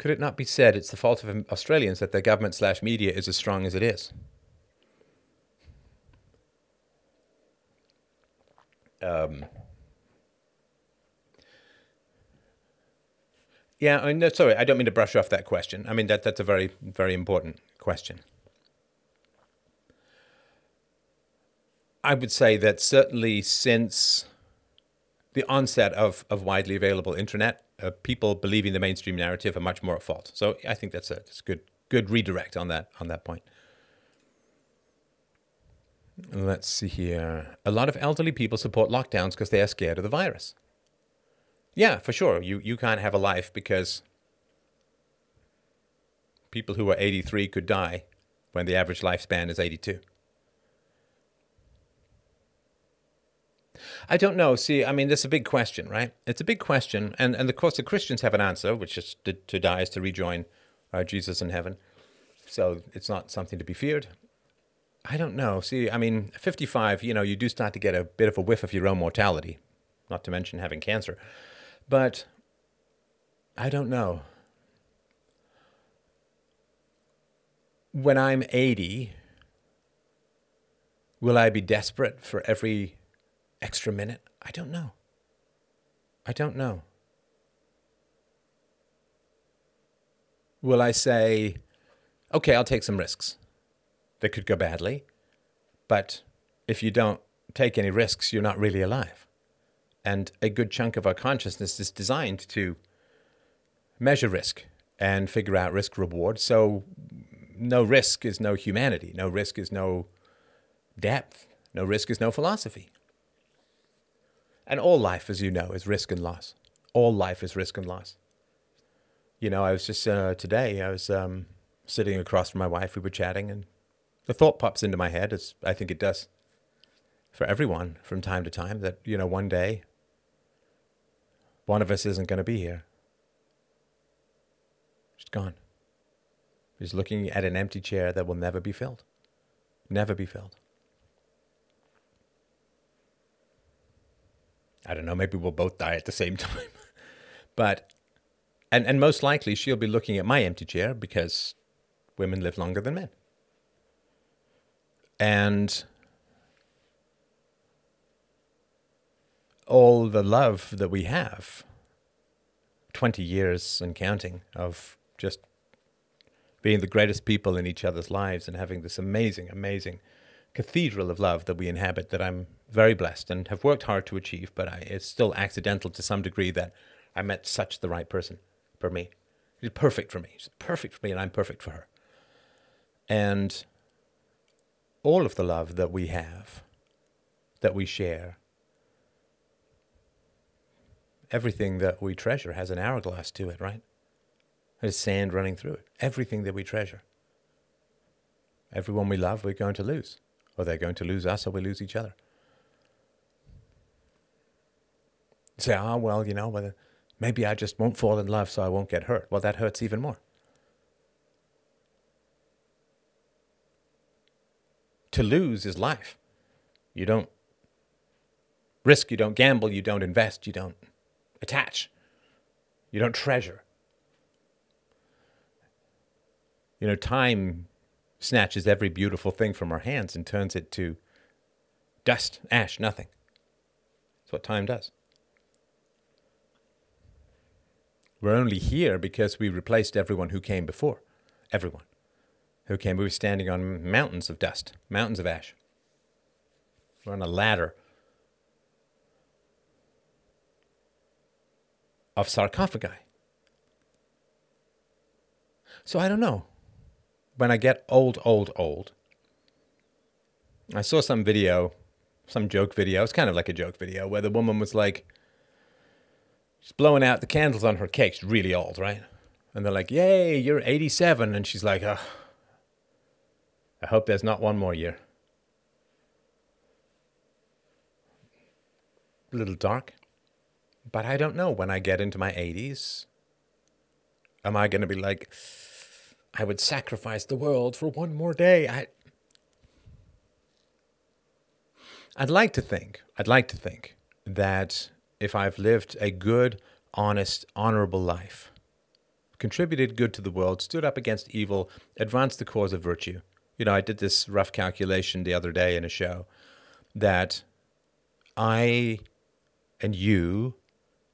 Could it not be said it's the fault of Australians that their government/media is as strong as it is? Yeah, I mean, no, sorry, I don't mean to brush off that question. I mean, that's a very, very important question. I would say that certainly since the onset of widely available internet, people believing the mainstream narrative are much more at fault. So I think that's a good redirect on that point. Let's see here. A lot of elderly people support lockdowns because they are scared of the virus. Yeah, for sure. You can't have a life because people who are 83 could die when the average lifespan is 82. I don't know. See, I mean, that's a big question, right? It's a big question. And of course, the Christians have an answer, which is to die is to rejoin Jesus in heaven. So it's not something to be feared. I don't know. See, I mean, 55, you do start to get a bit of a whiff of your own mortality, not to mention having cancer. But I don't know. When I'm 80, will I be desperate for every extra minute? I don't know. Will I say, okay, I'll take some risks that could go badly, but if you don't take any risks, you're not really alive. And a good chunk of our consciousness is designed to measure risk and figure out risk reward. So no risk is no humanity. No risk is no depth. No risk is no philosophy. And all life, as you know, is risk and loss. All life is risk and loss. You know, I was just, today, I was sitting across from my wife. We were chatting, and the thought pops into my head, as I think it does for everyone from time to time, that, one day, one of us isn't going to be here. Just gone. Just looking at an empty chair that will never be filled. Never be filled. I don't know, maybe we'll both die at the same time. But, and most likely she'll be looking at my empty chair because women live longer than men. And all the love that we have, 20 years and counting, of just being the greatest people in each other's lives and having this amazing, amazing cathedral of love that we inhabit, that I'm very blessed and have worked hard to achieve, but it's still accidental to some degree that I met such the right person for me. She's perfect for me. She's perfect for me, and I'm perfect for her. And all of the love that we have, that we share, everything that we treasure has an hourglass to it, right? There's sand running through it. Everything that we treasure. Everyone we love, we're going to lose. Or they're going to lose us, or we lose each other. Say, well, maybe I just won't fall in love, so I won't get hurt. Well, that hurts even more. To lose is life. You don't risk, you don't gamble, you don't invest, you don't attach, you don't treasure. Time snatches every beautiful thing from our hands and turns it to dust, ash, nothing. That's what time does. We're only here because we replaced everyone who came before. Everyone who came, we were standing on mountains of dust, mountains of ash. We're on a ladder of sarcophagi. So I don't know. When I get old, I saw some video, some joke video. It's kind of like a joke video where the woman was like, she's blowing out the candles on her cake. She's really old, right? And they're like, yay, you're 87. And she's like, oh, I hope there's not one more year. A little dark. But I don't know, when I get into my 80s, am I going to be like, I would sacrifice the world for one more day? I'd like to think that if I've lived a good, honest, honorable life, contributed good to the world, stood up against evil, advanced the cause of virtue. You know, I did this rough calculation the other day in a show that I and you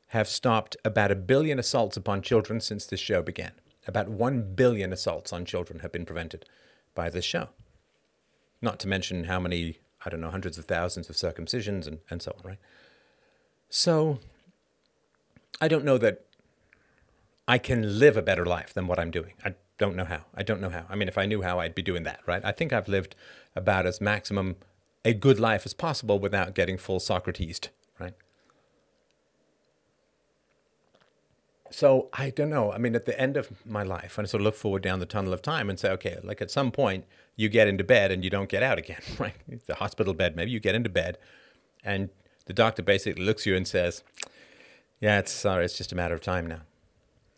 have stopped about 1 billion assaults upon children since this show began. About 1 billion assaults on children have been prevented by this show. Not to mention how many, I don't know, hundreds of thousands of circumcisions and so on, right? So I don't know that I can live a better life than what I'm doing. I don't know how. I mean, if I knew how, I'd be doing that, right? I think I've lived about as maximum a good life as possible without getting full Socrates'd, right? So I don't know. I mean, at the end of my life, I sort of look forward down the tunnel of time and say, okay, like at some point you get into bed and you don't get out again, right? It's a hospital bed. Maybe you get into bed and the doctor basically looks at you and says, yeah, sorry, it's just a matter of time now.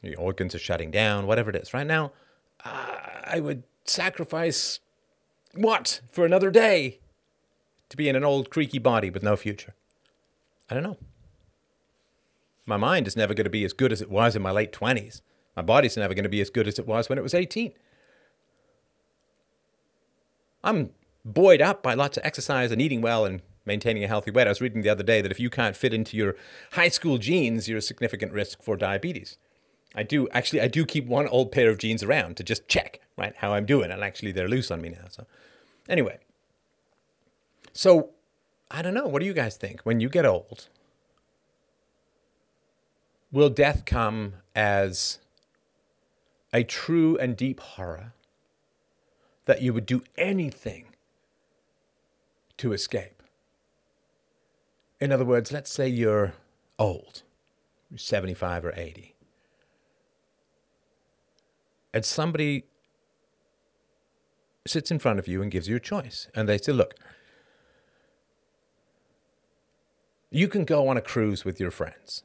Your organs are shutting down, whatever it is. Right now, I would sacrifice what for another day to be in an old creaky body with no future. I don't know. My mind is never going to be as good as it was in my late 20s. My body's never going to be as good as it was when it was 18. I'm buoyed up by lots of exercise and eating well and maintaining a healthy weight. I was reading the other day that if you can't fit into your high school jeans, you're a significant risk for diabetes. I do keep one old pair of jeans around to just check, right, how I'm doing. And actually, they're loose on me now. So anyway, so I don't know. What do you guys think? When you get old, will death come as a true and deep horror that you would do anything to escape? In other words, let's say you're old, 75 or 80. And somebody sits in front of you and gives you a choice. And they say, look, you can go on a cruise with your friends,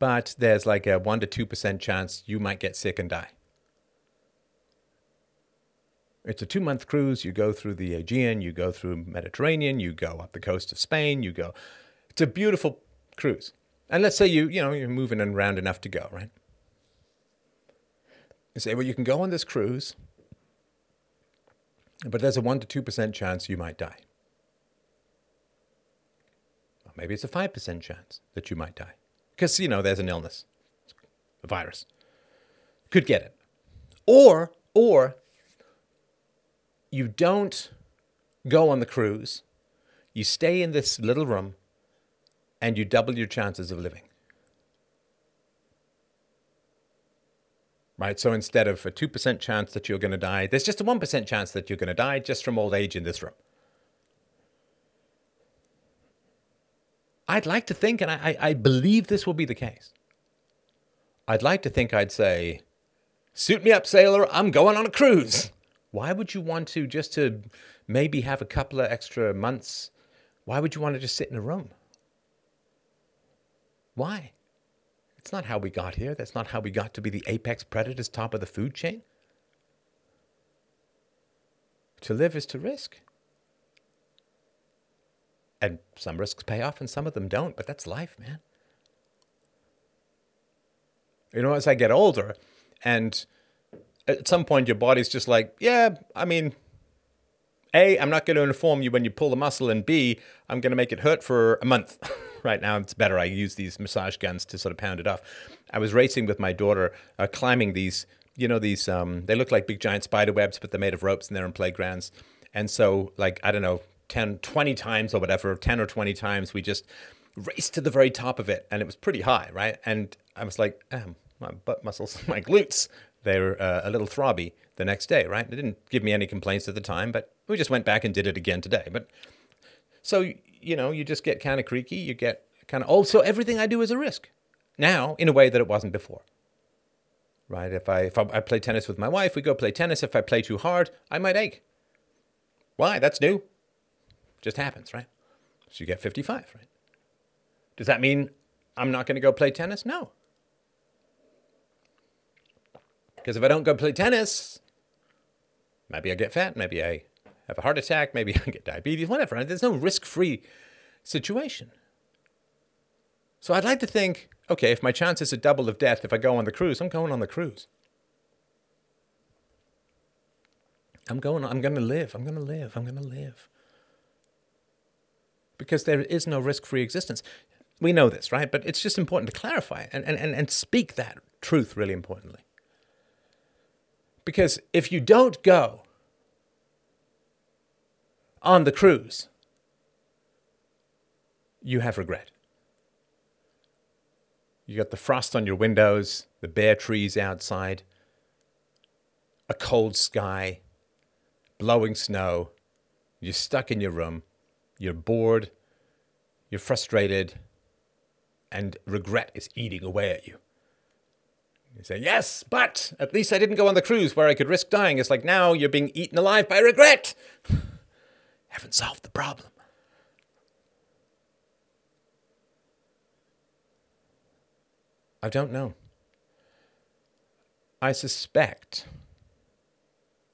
but there's like a 1% to 2% chance you might get sick and die. It's a 2-month cruise. You go through the Aegean. You go through Mediterranean. You go up the coast of Spain. You go. It's a beautiful cruise. And let's say you're moving around enough to go, right? You say, well, you can go on this cruise, but there's a 1% to 2% chance you might die. Or maybe it's a 5% chance that you might die. Because, there's an illness, a virus. Could get it. Or you don't go on the cruise. You stay in this little room and you double your chances of living. Right, so instead of a 2% chance that you're going to die, there's just a 1% chance that you're going to die just from old age in this room. I'd like to think, and I believe this will be the case, I'd like to think I'd say, suit me up, sailor, I'm going on a cruise. Why would you want to, just to maybe have a couple of extra months, why would you want to just sit in a room? Why? It's not how we got here. That's not how we got to be the apex predators, top of the food chain. To live is to risk. And some risks pay off and some of them don't, but that's life, man. As I get older, and at some point your body's just like, yeah, I mean, A, I'm not going to inform you when you pull the muscle, and B, I'm going to make it hurt for a month. Right now it's better. I use these massage guns to sort of pound it off. I was racing with my daughter, climbing these, they look like big giant spider webs, but they're made of ropes and they're in playgrounds. And so, like, I don't know, 10 or 20 times, we just raced to the very top of it, and it was pretty high, right? And I was like, my butt muscles, my glutes, they're a little throbby the next day, right? It didn't give me any complaints at the time, but we just went back and did it again today. But so, you just get kind of creaky, you get kind of old. So everything I do is a risk now in a way that it wasn't before, right? If I play tennis with my wife, we go play tennis. If I play too hard, I might ache. Why? That's new. Just happens, right? So you get 55, right? Does that mean I'm not going to go play tennis? No. Because if I don't go play tennis, maybe I get fat, maybe I have a heart attack, maybe I get diabetes, whatever. Right? There's no risk-free situation. So I'd like to think, okay, if my chances are double of death if I go on the cruise, I'm going on the cruise. I'm going to live. Because there is no risk-free existence. We know this, right? But it's just important to clarify and speak that truth really importantly. Because if you don't go on the cruise, you have regret. You got the frost on your windows, the bare trees outside, a cold sky, blowing snow, you're stuck in your room, you're bored, you're frustrated, and regret is eating away at you. You say, yes, but at least I didn't go on the cruise where I could risk dying. It's like now you're being eaten alive by regret. Haven't solved the problem. I don't know. I suspect,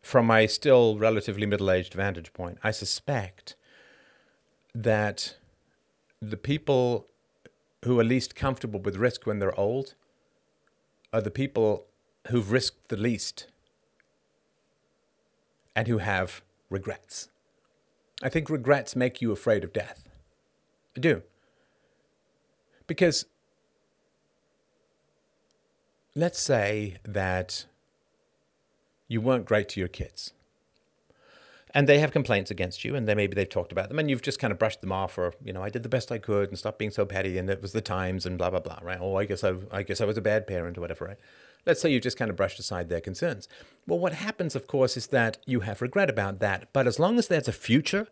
from my still relatively middle-aged vantage point, I suspect that the people who are least comfortable with risk when they're old are the people who've risked the least and who have regrets. I think regrets make you afraid of death. I do. Because let's say that you weren't great to your kids and they have complaints against you and maybe they've talked about them and you've just kind of brushed them off or, you know, I did the best I could and stopped being so petty and it was the times and blah, blah, blah, right? Oh, I guess I was a bad parent or whatever, right? Let's say you just kind of brushed aside their concerns. Well, what happens, of course, is that you have regret about that. But as long as there's a future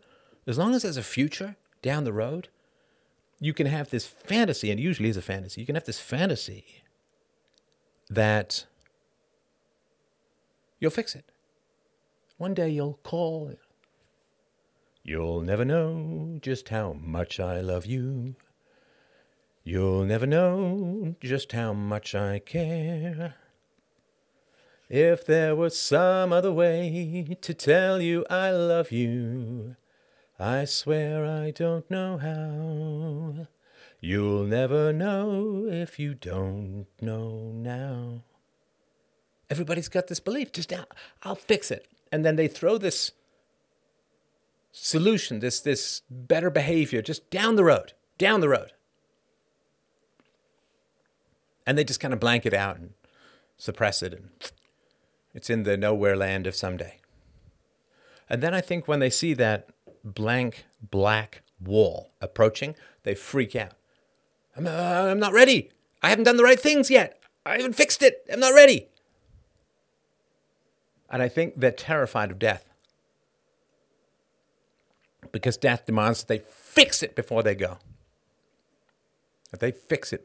down the road, you can have this fantasy, and it usually is a fantasy, you can have this fantasy that you'll fix it. One day you'll call it. You'll never know just how much I love you. You'll never know just how much I care. If there was some other way to tell you I love you, I swear I don't know how. You'll never know if you don't know now. Everybody's got this belief, just now, I'll fix it. And then they throw this solution, this better behavior, just down the road. And they just kind of blank it out and suppress it. And it's in the nowhere land of someday. And then I think when they see that blank, black wall approaching, they freak out. I'm not ready. I haven't done the right things yet. I haven't fixed it. I'm not ready. And I think they're terrified of death. Because death demands that they fix it before they go. But if they fix it,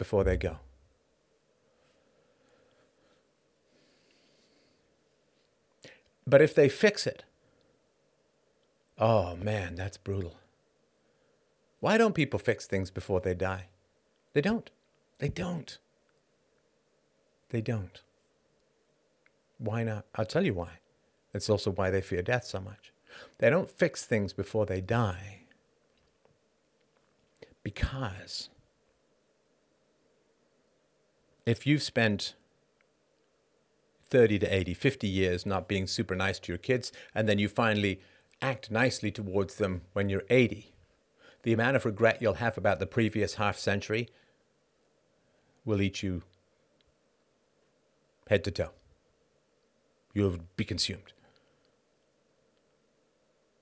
oh man, that's brutal. Why don't people fix things before they die? They don't. Why not? I'll tell you why. That's also why they fear death so much. They don't fix things before they die because if you've spent 30 to 80, 50 years not being super nice to your kids, and then you finally act nicely towards them when you're 80, the amount of regret you'll have about the previous half century will eat you head to toe. You'll be consumed.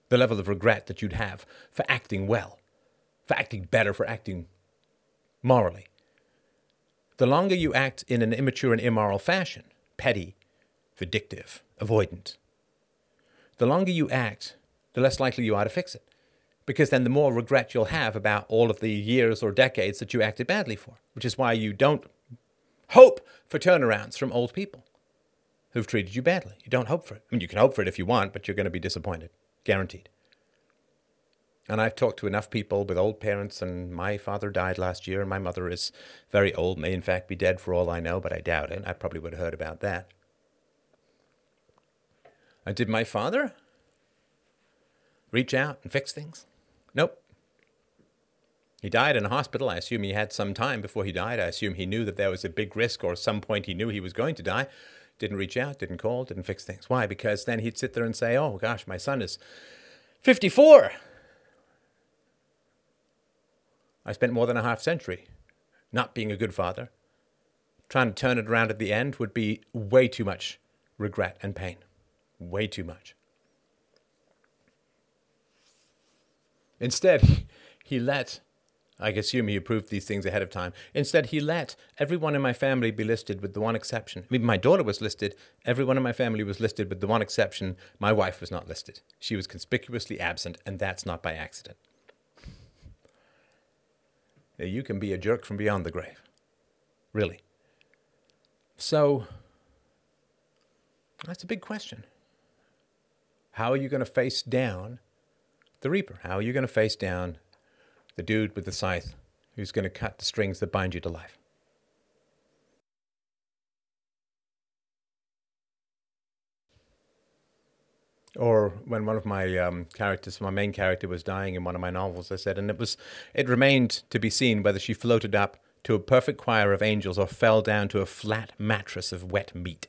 The level of regret that you'd have for acting well, for acting better, for acting morally. The longer you act in an immature and immoral fashion, petty, vindictive, avoidant, the longer you act, the less likely you are to fix it. Because then the more regret you'll have about all of the years or decades that you acted badly for, which is why you don't hope for turnarounds from old people who've treated you badly. You don't hope for it. I mean, you can hope for it if you want, but you're going to be disappointed, guaranteed. And I've talked to enough people with old parents, and my father died last year, and my mother is very old, may in fact be dead for all I know, but I doubt it. I probably would have heard about that. And did my father reach out and fix things? Nope. He died in a hospital. I assume he had some time before he died. I assume he knew that there was a big risk, or at some point he knew he was going to die. Didn't reach out, didn't call, didn't fix things. Why? Because then he'd sit there and say, oh, gosh, my son is 54. I spent more than a half century not being a good father. Trying to turn it around at the end would be way too much regret and pain. Way too much. Instead, he let... I assume he approved these things ahead of time. Instead, he let everyone in my family be listed with the one exception. I mean, my daughter was listed. Everyone in my family was listed with the one exception. My wife was not listed. She was conspicuously absent, and that's not by accident. Now, you can be a jerk from beyond the grave. Really. So, that's a big question. How are you going to face down the Reaper? How are you going to face down the dude with the scythe who's going to cut the strings that bind you to life? Or when one of my characters, my main character, was dying in one of my novels, I said, and it remained to be seen whether she floated up to a perfect choir of angels or fell down to a flat mattress of wet meat.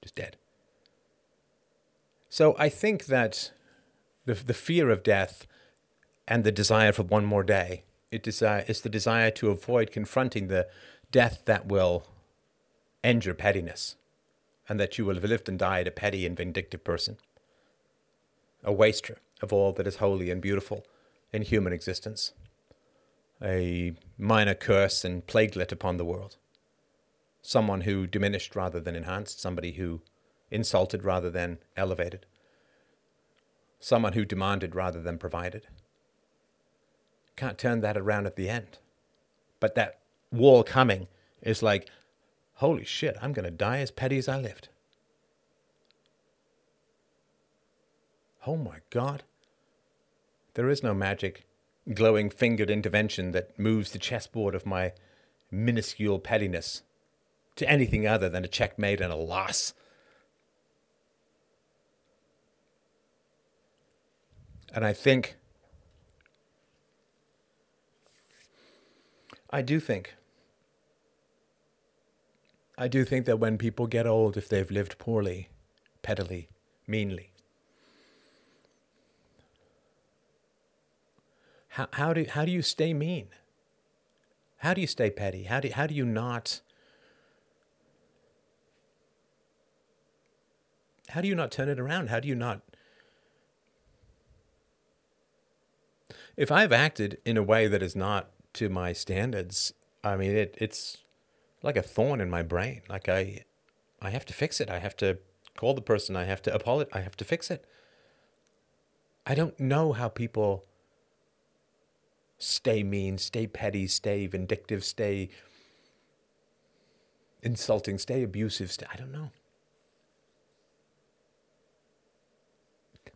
Just dead. So I think that the fear of death and the desire for one more day. It's the desire to avoid confronting the death that will end your pettiness, and that you will have lived and died a petty and vindictive person, a waster of all that is holy and beautiful in human existence, a minor curse and plaguelet upon the world, someone who diminished rather than enhanced, somebody who insulted rather than elevated, someone who demanded rather than provided. Can't turn that around at the end. But that wall coming is like, holy shit, I'm going to die as petty as I lived. Oh my God. There is no magic, glowing fingered intervention that moves the chessboard of my minuscule pettiness to anything other than a checkmate and a loss. And I do think that when people get old, if they've lived poorly, pettily, meanly, how do you stay mean? How do you stay petty? How do you not turn it around? How do you not? If I've acted in a way that is not to my standards, I mean, it's like a thorn in my brain. Like I have to fix it. I have to call the person. I have to apologize. I have to fix it. I don't know how people stay mean, stay petty, stay vindictive, stay insulting, stay abusive. I don't know.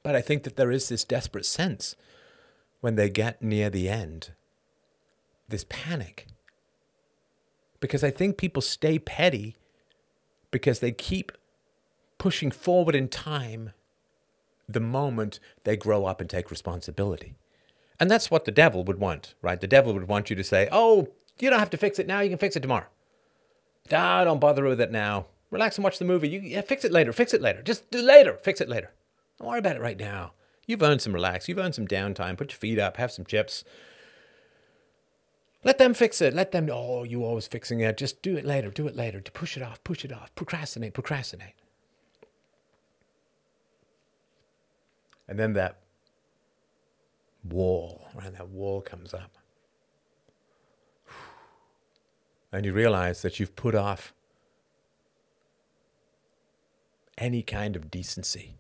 But I think that there is this desperate sense when they get near the end, this panic. Because I think people stay petty because they keep pushing forward in time the moment they grow up and take responsibility. And that's what the devil would want, right? The devil would want you to say, oh, you don't have to fix it now, you can fix it tomorrow. Ah, don't bother with it now. Relax and watch the movie. Fix it later. Just do later, fix it later. Don't worry about it right now. You've earned some relax. You've earned some downtime. Put your feet up. Have some chips. Let them fix it. Let them, oh, you always fixing it. Just do it later. Do it later. To push it off. Procrastinate. And then that wall, right? That wall comes up. And you realize that you've put off any kind of decency,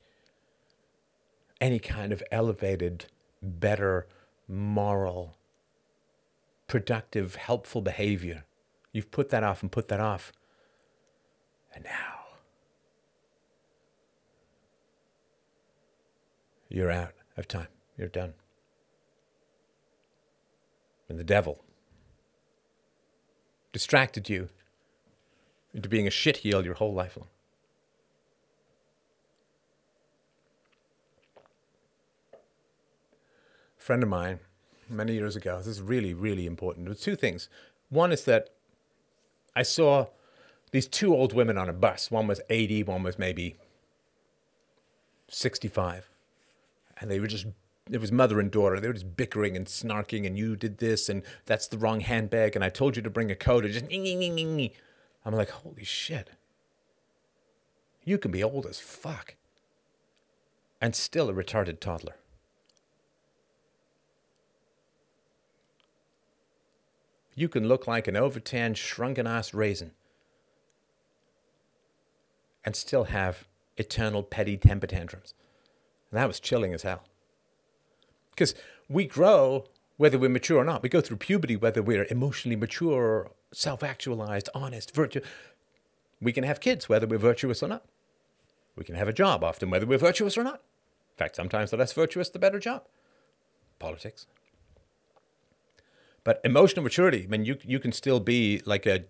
any kind of elevated, better, moral, productive, helpful behavior. You've put that off. And now you're out of time. You're done. And the devil distracted you into being a shitheel your whole life long. friend of mine many years ago. This is really, really important. There were two things. One is that I saw these two old women on a bus. One was 80, one was maybe 65. And they were just, it was mother and daughter. They were just bickering and snarking, and you did this, and that's the wrong handbag, and I told you to bring a coat, and just, I'm like, holy shit. You can be old as fuck and still a retarded toddler. You can look like an overtanned, shrunken-ass raisin and still have eternal petty temper tantrums. And that was chilling as hell. Because we grow whether we're mature or not. We go through puberty whether we're emotionally mature, self-actualized, honest, virtuous. We can have kids whether we're virtuous or not. We can have a job often whether we're virtuous or not. In fact, sometimes the less virtuous, the better job. Politics. But emotional maturity, I mean, you can still be like a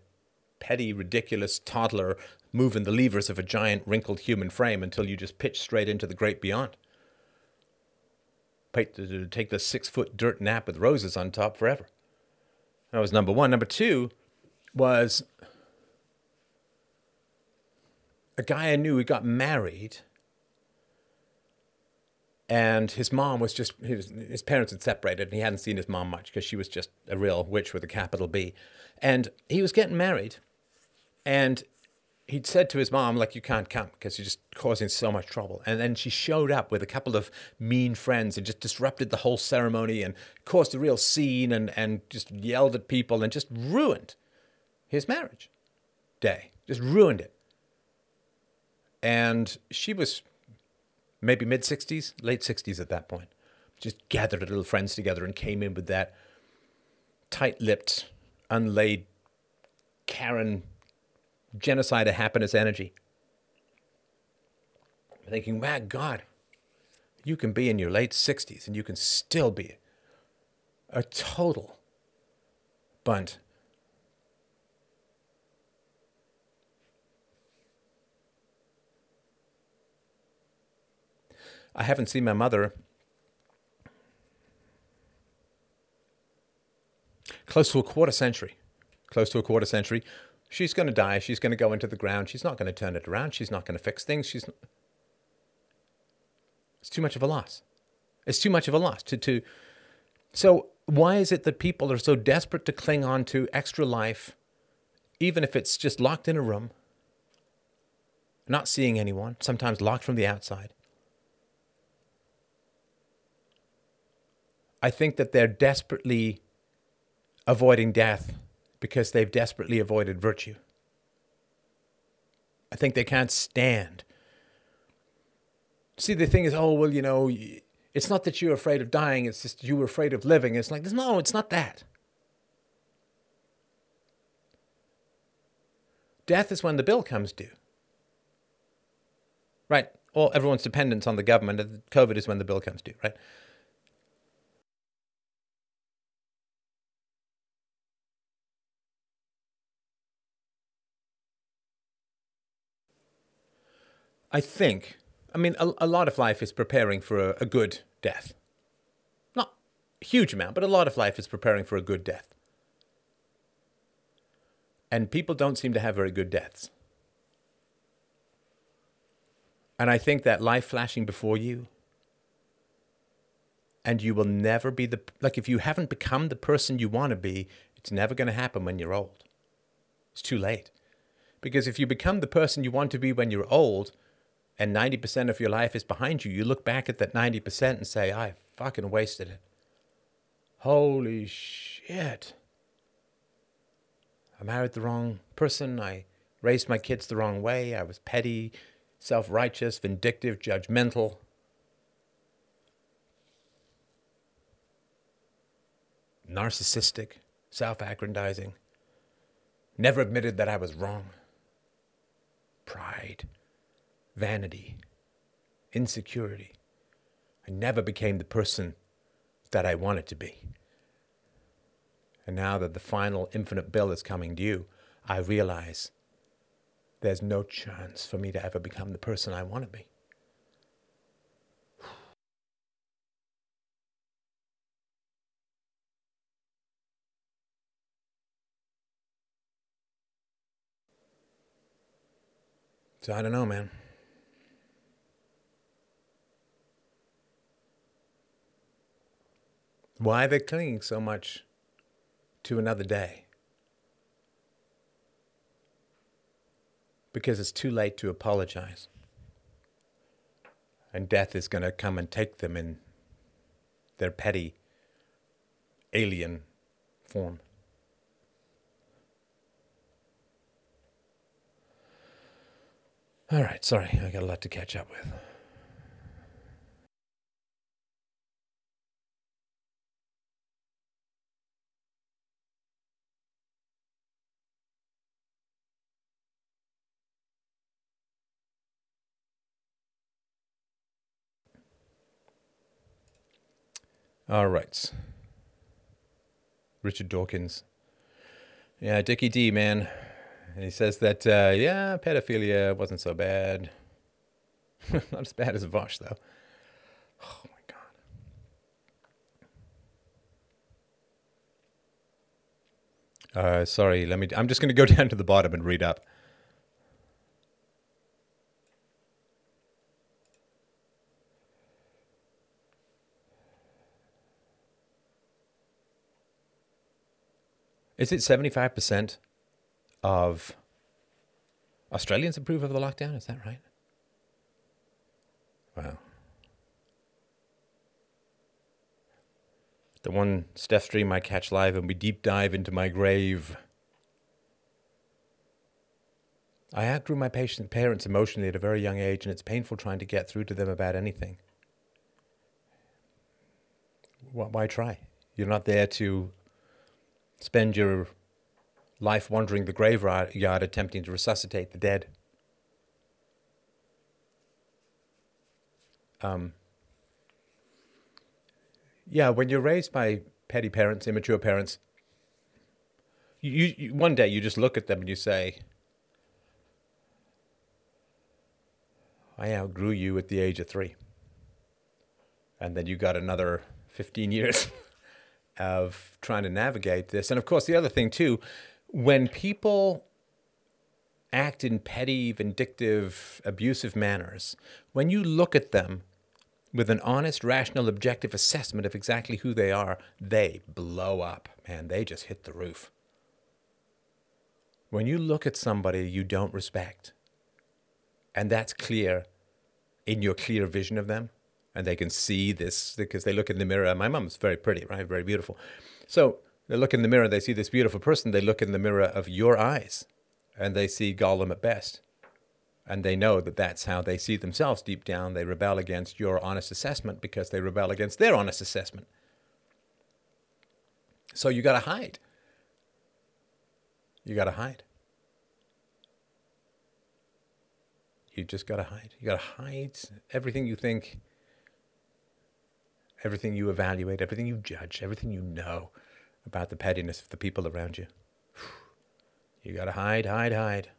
petty, ridiculous toddler moving the levers of a giant, wrinkled human frame until you just pitch straight into the great beyond. Take the 6-foot dirt nap with roses on top forever. That was number one. Number two was a guy I knew who got married, and his mom was just, his parents had separated, and he hadn't seen his mom much because she was just a real witch with a capital B. And he was getting married, and he'd said to his mom, like, you can't come because you're just causing so much trouble. And then she showed up with a couple of mean friends and just disrupted the whole ceremony and caused a real scene and just yelled at people and just ruined his marriage day. Just ruined it. And she was maybe mid-60s, late 60s at that point. Just gathered her little friends together and came in with that tight-lipped, unlaid Karen genocide of happiness energy. Thinking, my God, you can be in your late 60s and you can still be a total bunt. I haven't seen my mother close to a quarter century. She's going to die. She's going to go into the ground. She's not going to turn it around. She's not going to fix things. It's too much of a loss. It's too much of a loss to. So why is it that people are so desperate to cling on to extra life, even if it's just locked in a room, not seeing anyone, sometimes locked from the outside? I think that they're desperately avoiding death because they've desperately avoided virtue. I think they can't stand. See, the thing is, it's not that you're afraid of dying, it's just you were afraid of living. It's like, no, it's not that. Death is when the bill comes due. Right? All everyone's dependence on the government. COVID is when the bill comes due, right? I think, a lot of life is preparing for a good death. Not a huge amount, but a lot of life is preparing for a good death. And people don't seem to have very good deaths. And I think that life flashing before you, and you will never be if you haven't become the person you want to be, it's never going to happen when you're old. It's too late. Because if you become the person you want to be when you're old, and 90% of your life is behind you, you look back at that 90% and say, I fucking wasted it. Holy shit. I married the wrong person. I raised my kids the wrong way. I was petty, self-righteous, vindictive, judgmental. Narcissistic, self-aggrandizing. Never admitted that I was wrong. Pride. Vanity, insecurity. I never became the person that I wanted to be. And now that the final infinite bill is coming due, I realize there's no chance for me to ever become the person I want to be. So I don't know, man. Why they're clinging so much to another day? Because it's too late to apologize. And death is going to come and take them in their petty alien form. All right, sorry, I got a lot to catch up with. All right. Richard Dawkins. Yeah, Dickie D, man. And he says that, pedophilia wasn't so bad. Not as bad as Vosh, though. Oh, my God. Sorry, I'm just going to go down to the bottom and read up. Is it 75% of Australians approve of the lockdown? Is that right? Wow. The one Steph stream I catch live and we deep dive into my grave. I outgrew my parents emotionally at a very young age, and it's painful trying to get through to them about anything. Why try? You're not there to spend your life wandering the graveyard attempting to resuscitate the dead. When you're raised by petty parents, immature parents, you one day you just look at them and you say, I outgrew you at the age of 3. And then you got another 15 years of trying to navigate this. And of course, the other thing too, when people act in petty, vindictive, abusive manners, when you look at them with an honest, rational, objective assessment of exactly who they are, they blow up, man. They just hit the roof. When you look at somebody you don't respect, and that's clear in your clear vision of them, and they can see this because they look in the mirror. My mom's very pretty, right? Very beautiful. So they look in the mirror, they see this beautiful person, they look in the mirror of your eyes, and they see Gollum at best. And they know that that's how they see themselves deep down. They rebel against your honest assessment because they rebel against their honest assessment. So you got to hide. You got to hide. You just got to hide. You got to hide everything you think, everything you evaluate, everything you judge, everything you know about the pettiness of the people around you. You got to hide, hide, hide.